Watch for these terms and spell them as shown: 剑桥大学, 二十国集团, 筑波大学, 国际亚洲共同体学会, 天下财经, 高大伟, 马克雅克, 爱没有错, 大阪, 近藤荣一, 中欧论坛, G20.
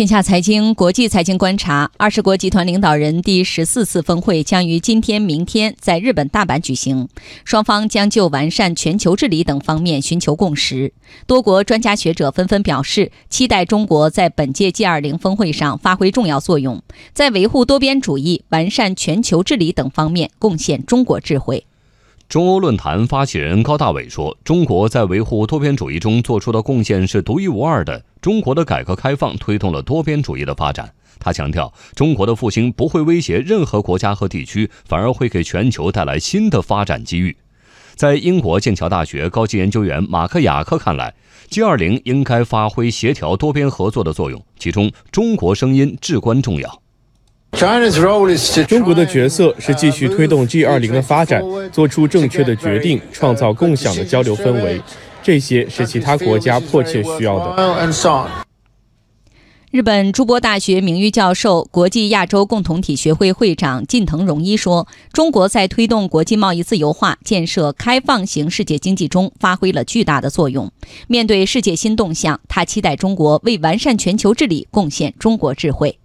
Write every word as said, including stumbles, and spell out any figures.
天下财经国际财经观察，二十国集团领导人第十四次峰会将于今天、明天在日本大阪举行，双方将就完善全球治理等方面寻求共识。多国专家学者纷纷表示，期待中国在本届 G二十 峰会上发挥重要作用，在维护多边主义、完善全球治理等方面贡献中国智慧。中欧论坛发起人高大伟说，中国在维护多边主义中做出的贡献是独一无二的，中国的改革开放推动了多边主义的发展。他强调，中国的复兴不会威胁任何国家和地区，反而会给全球带来新的发展机遇。在英国剑桥大学高级研究员马克雅克看来， G二十 应该发挥协调多边合作的作用，其中中国声音至关重要。中国的角色是继续推动 G二十 的发展，做出正确的决定，创造共享的交流氛围，这些是其他国家迫切需要的。日本筑波大学名誉教授、国际亚洲共同体学会会长近藤荣一说，中国在推动国际贸易自由化、建设开放型世界经济中发挥了巨大的作用。面对世界新动向，他期待中国为完善全球治理贡献中国智慧。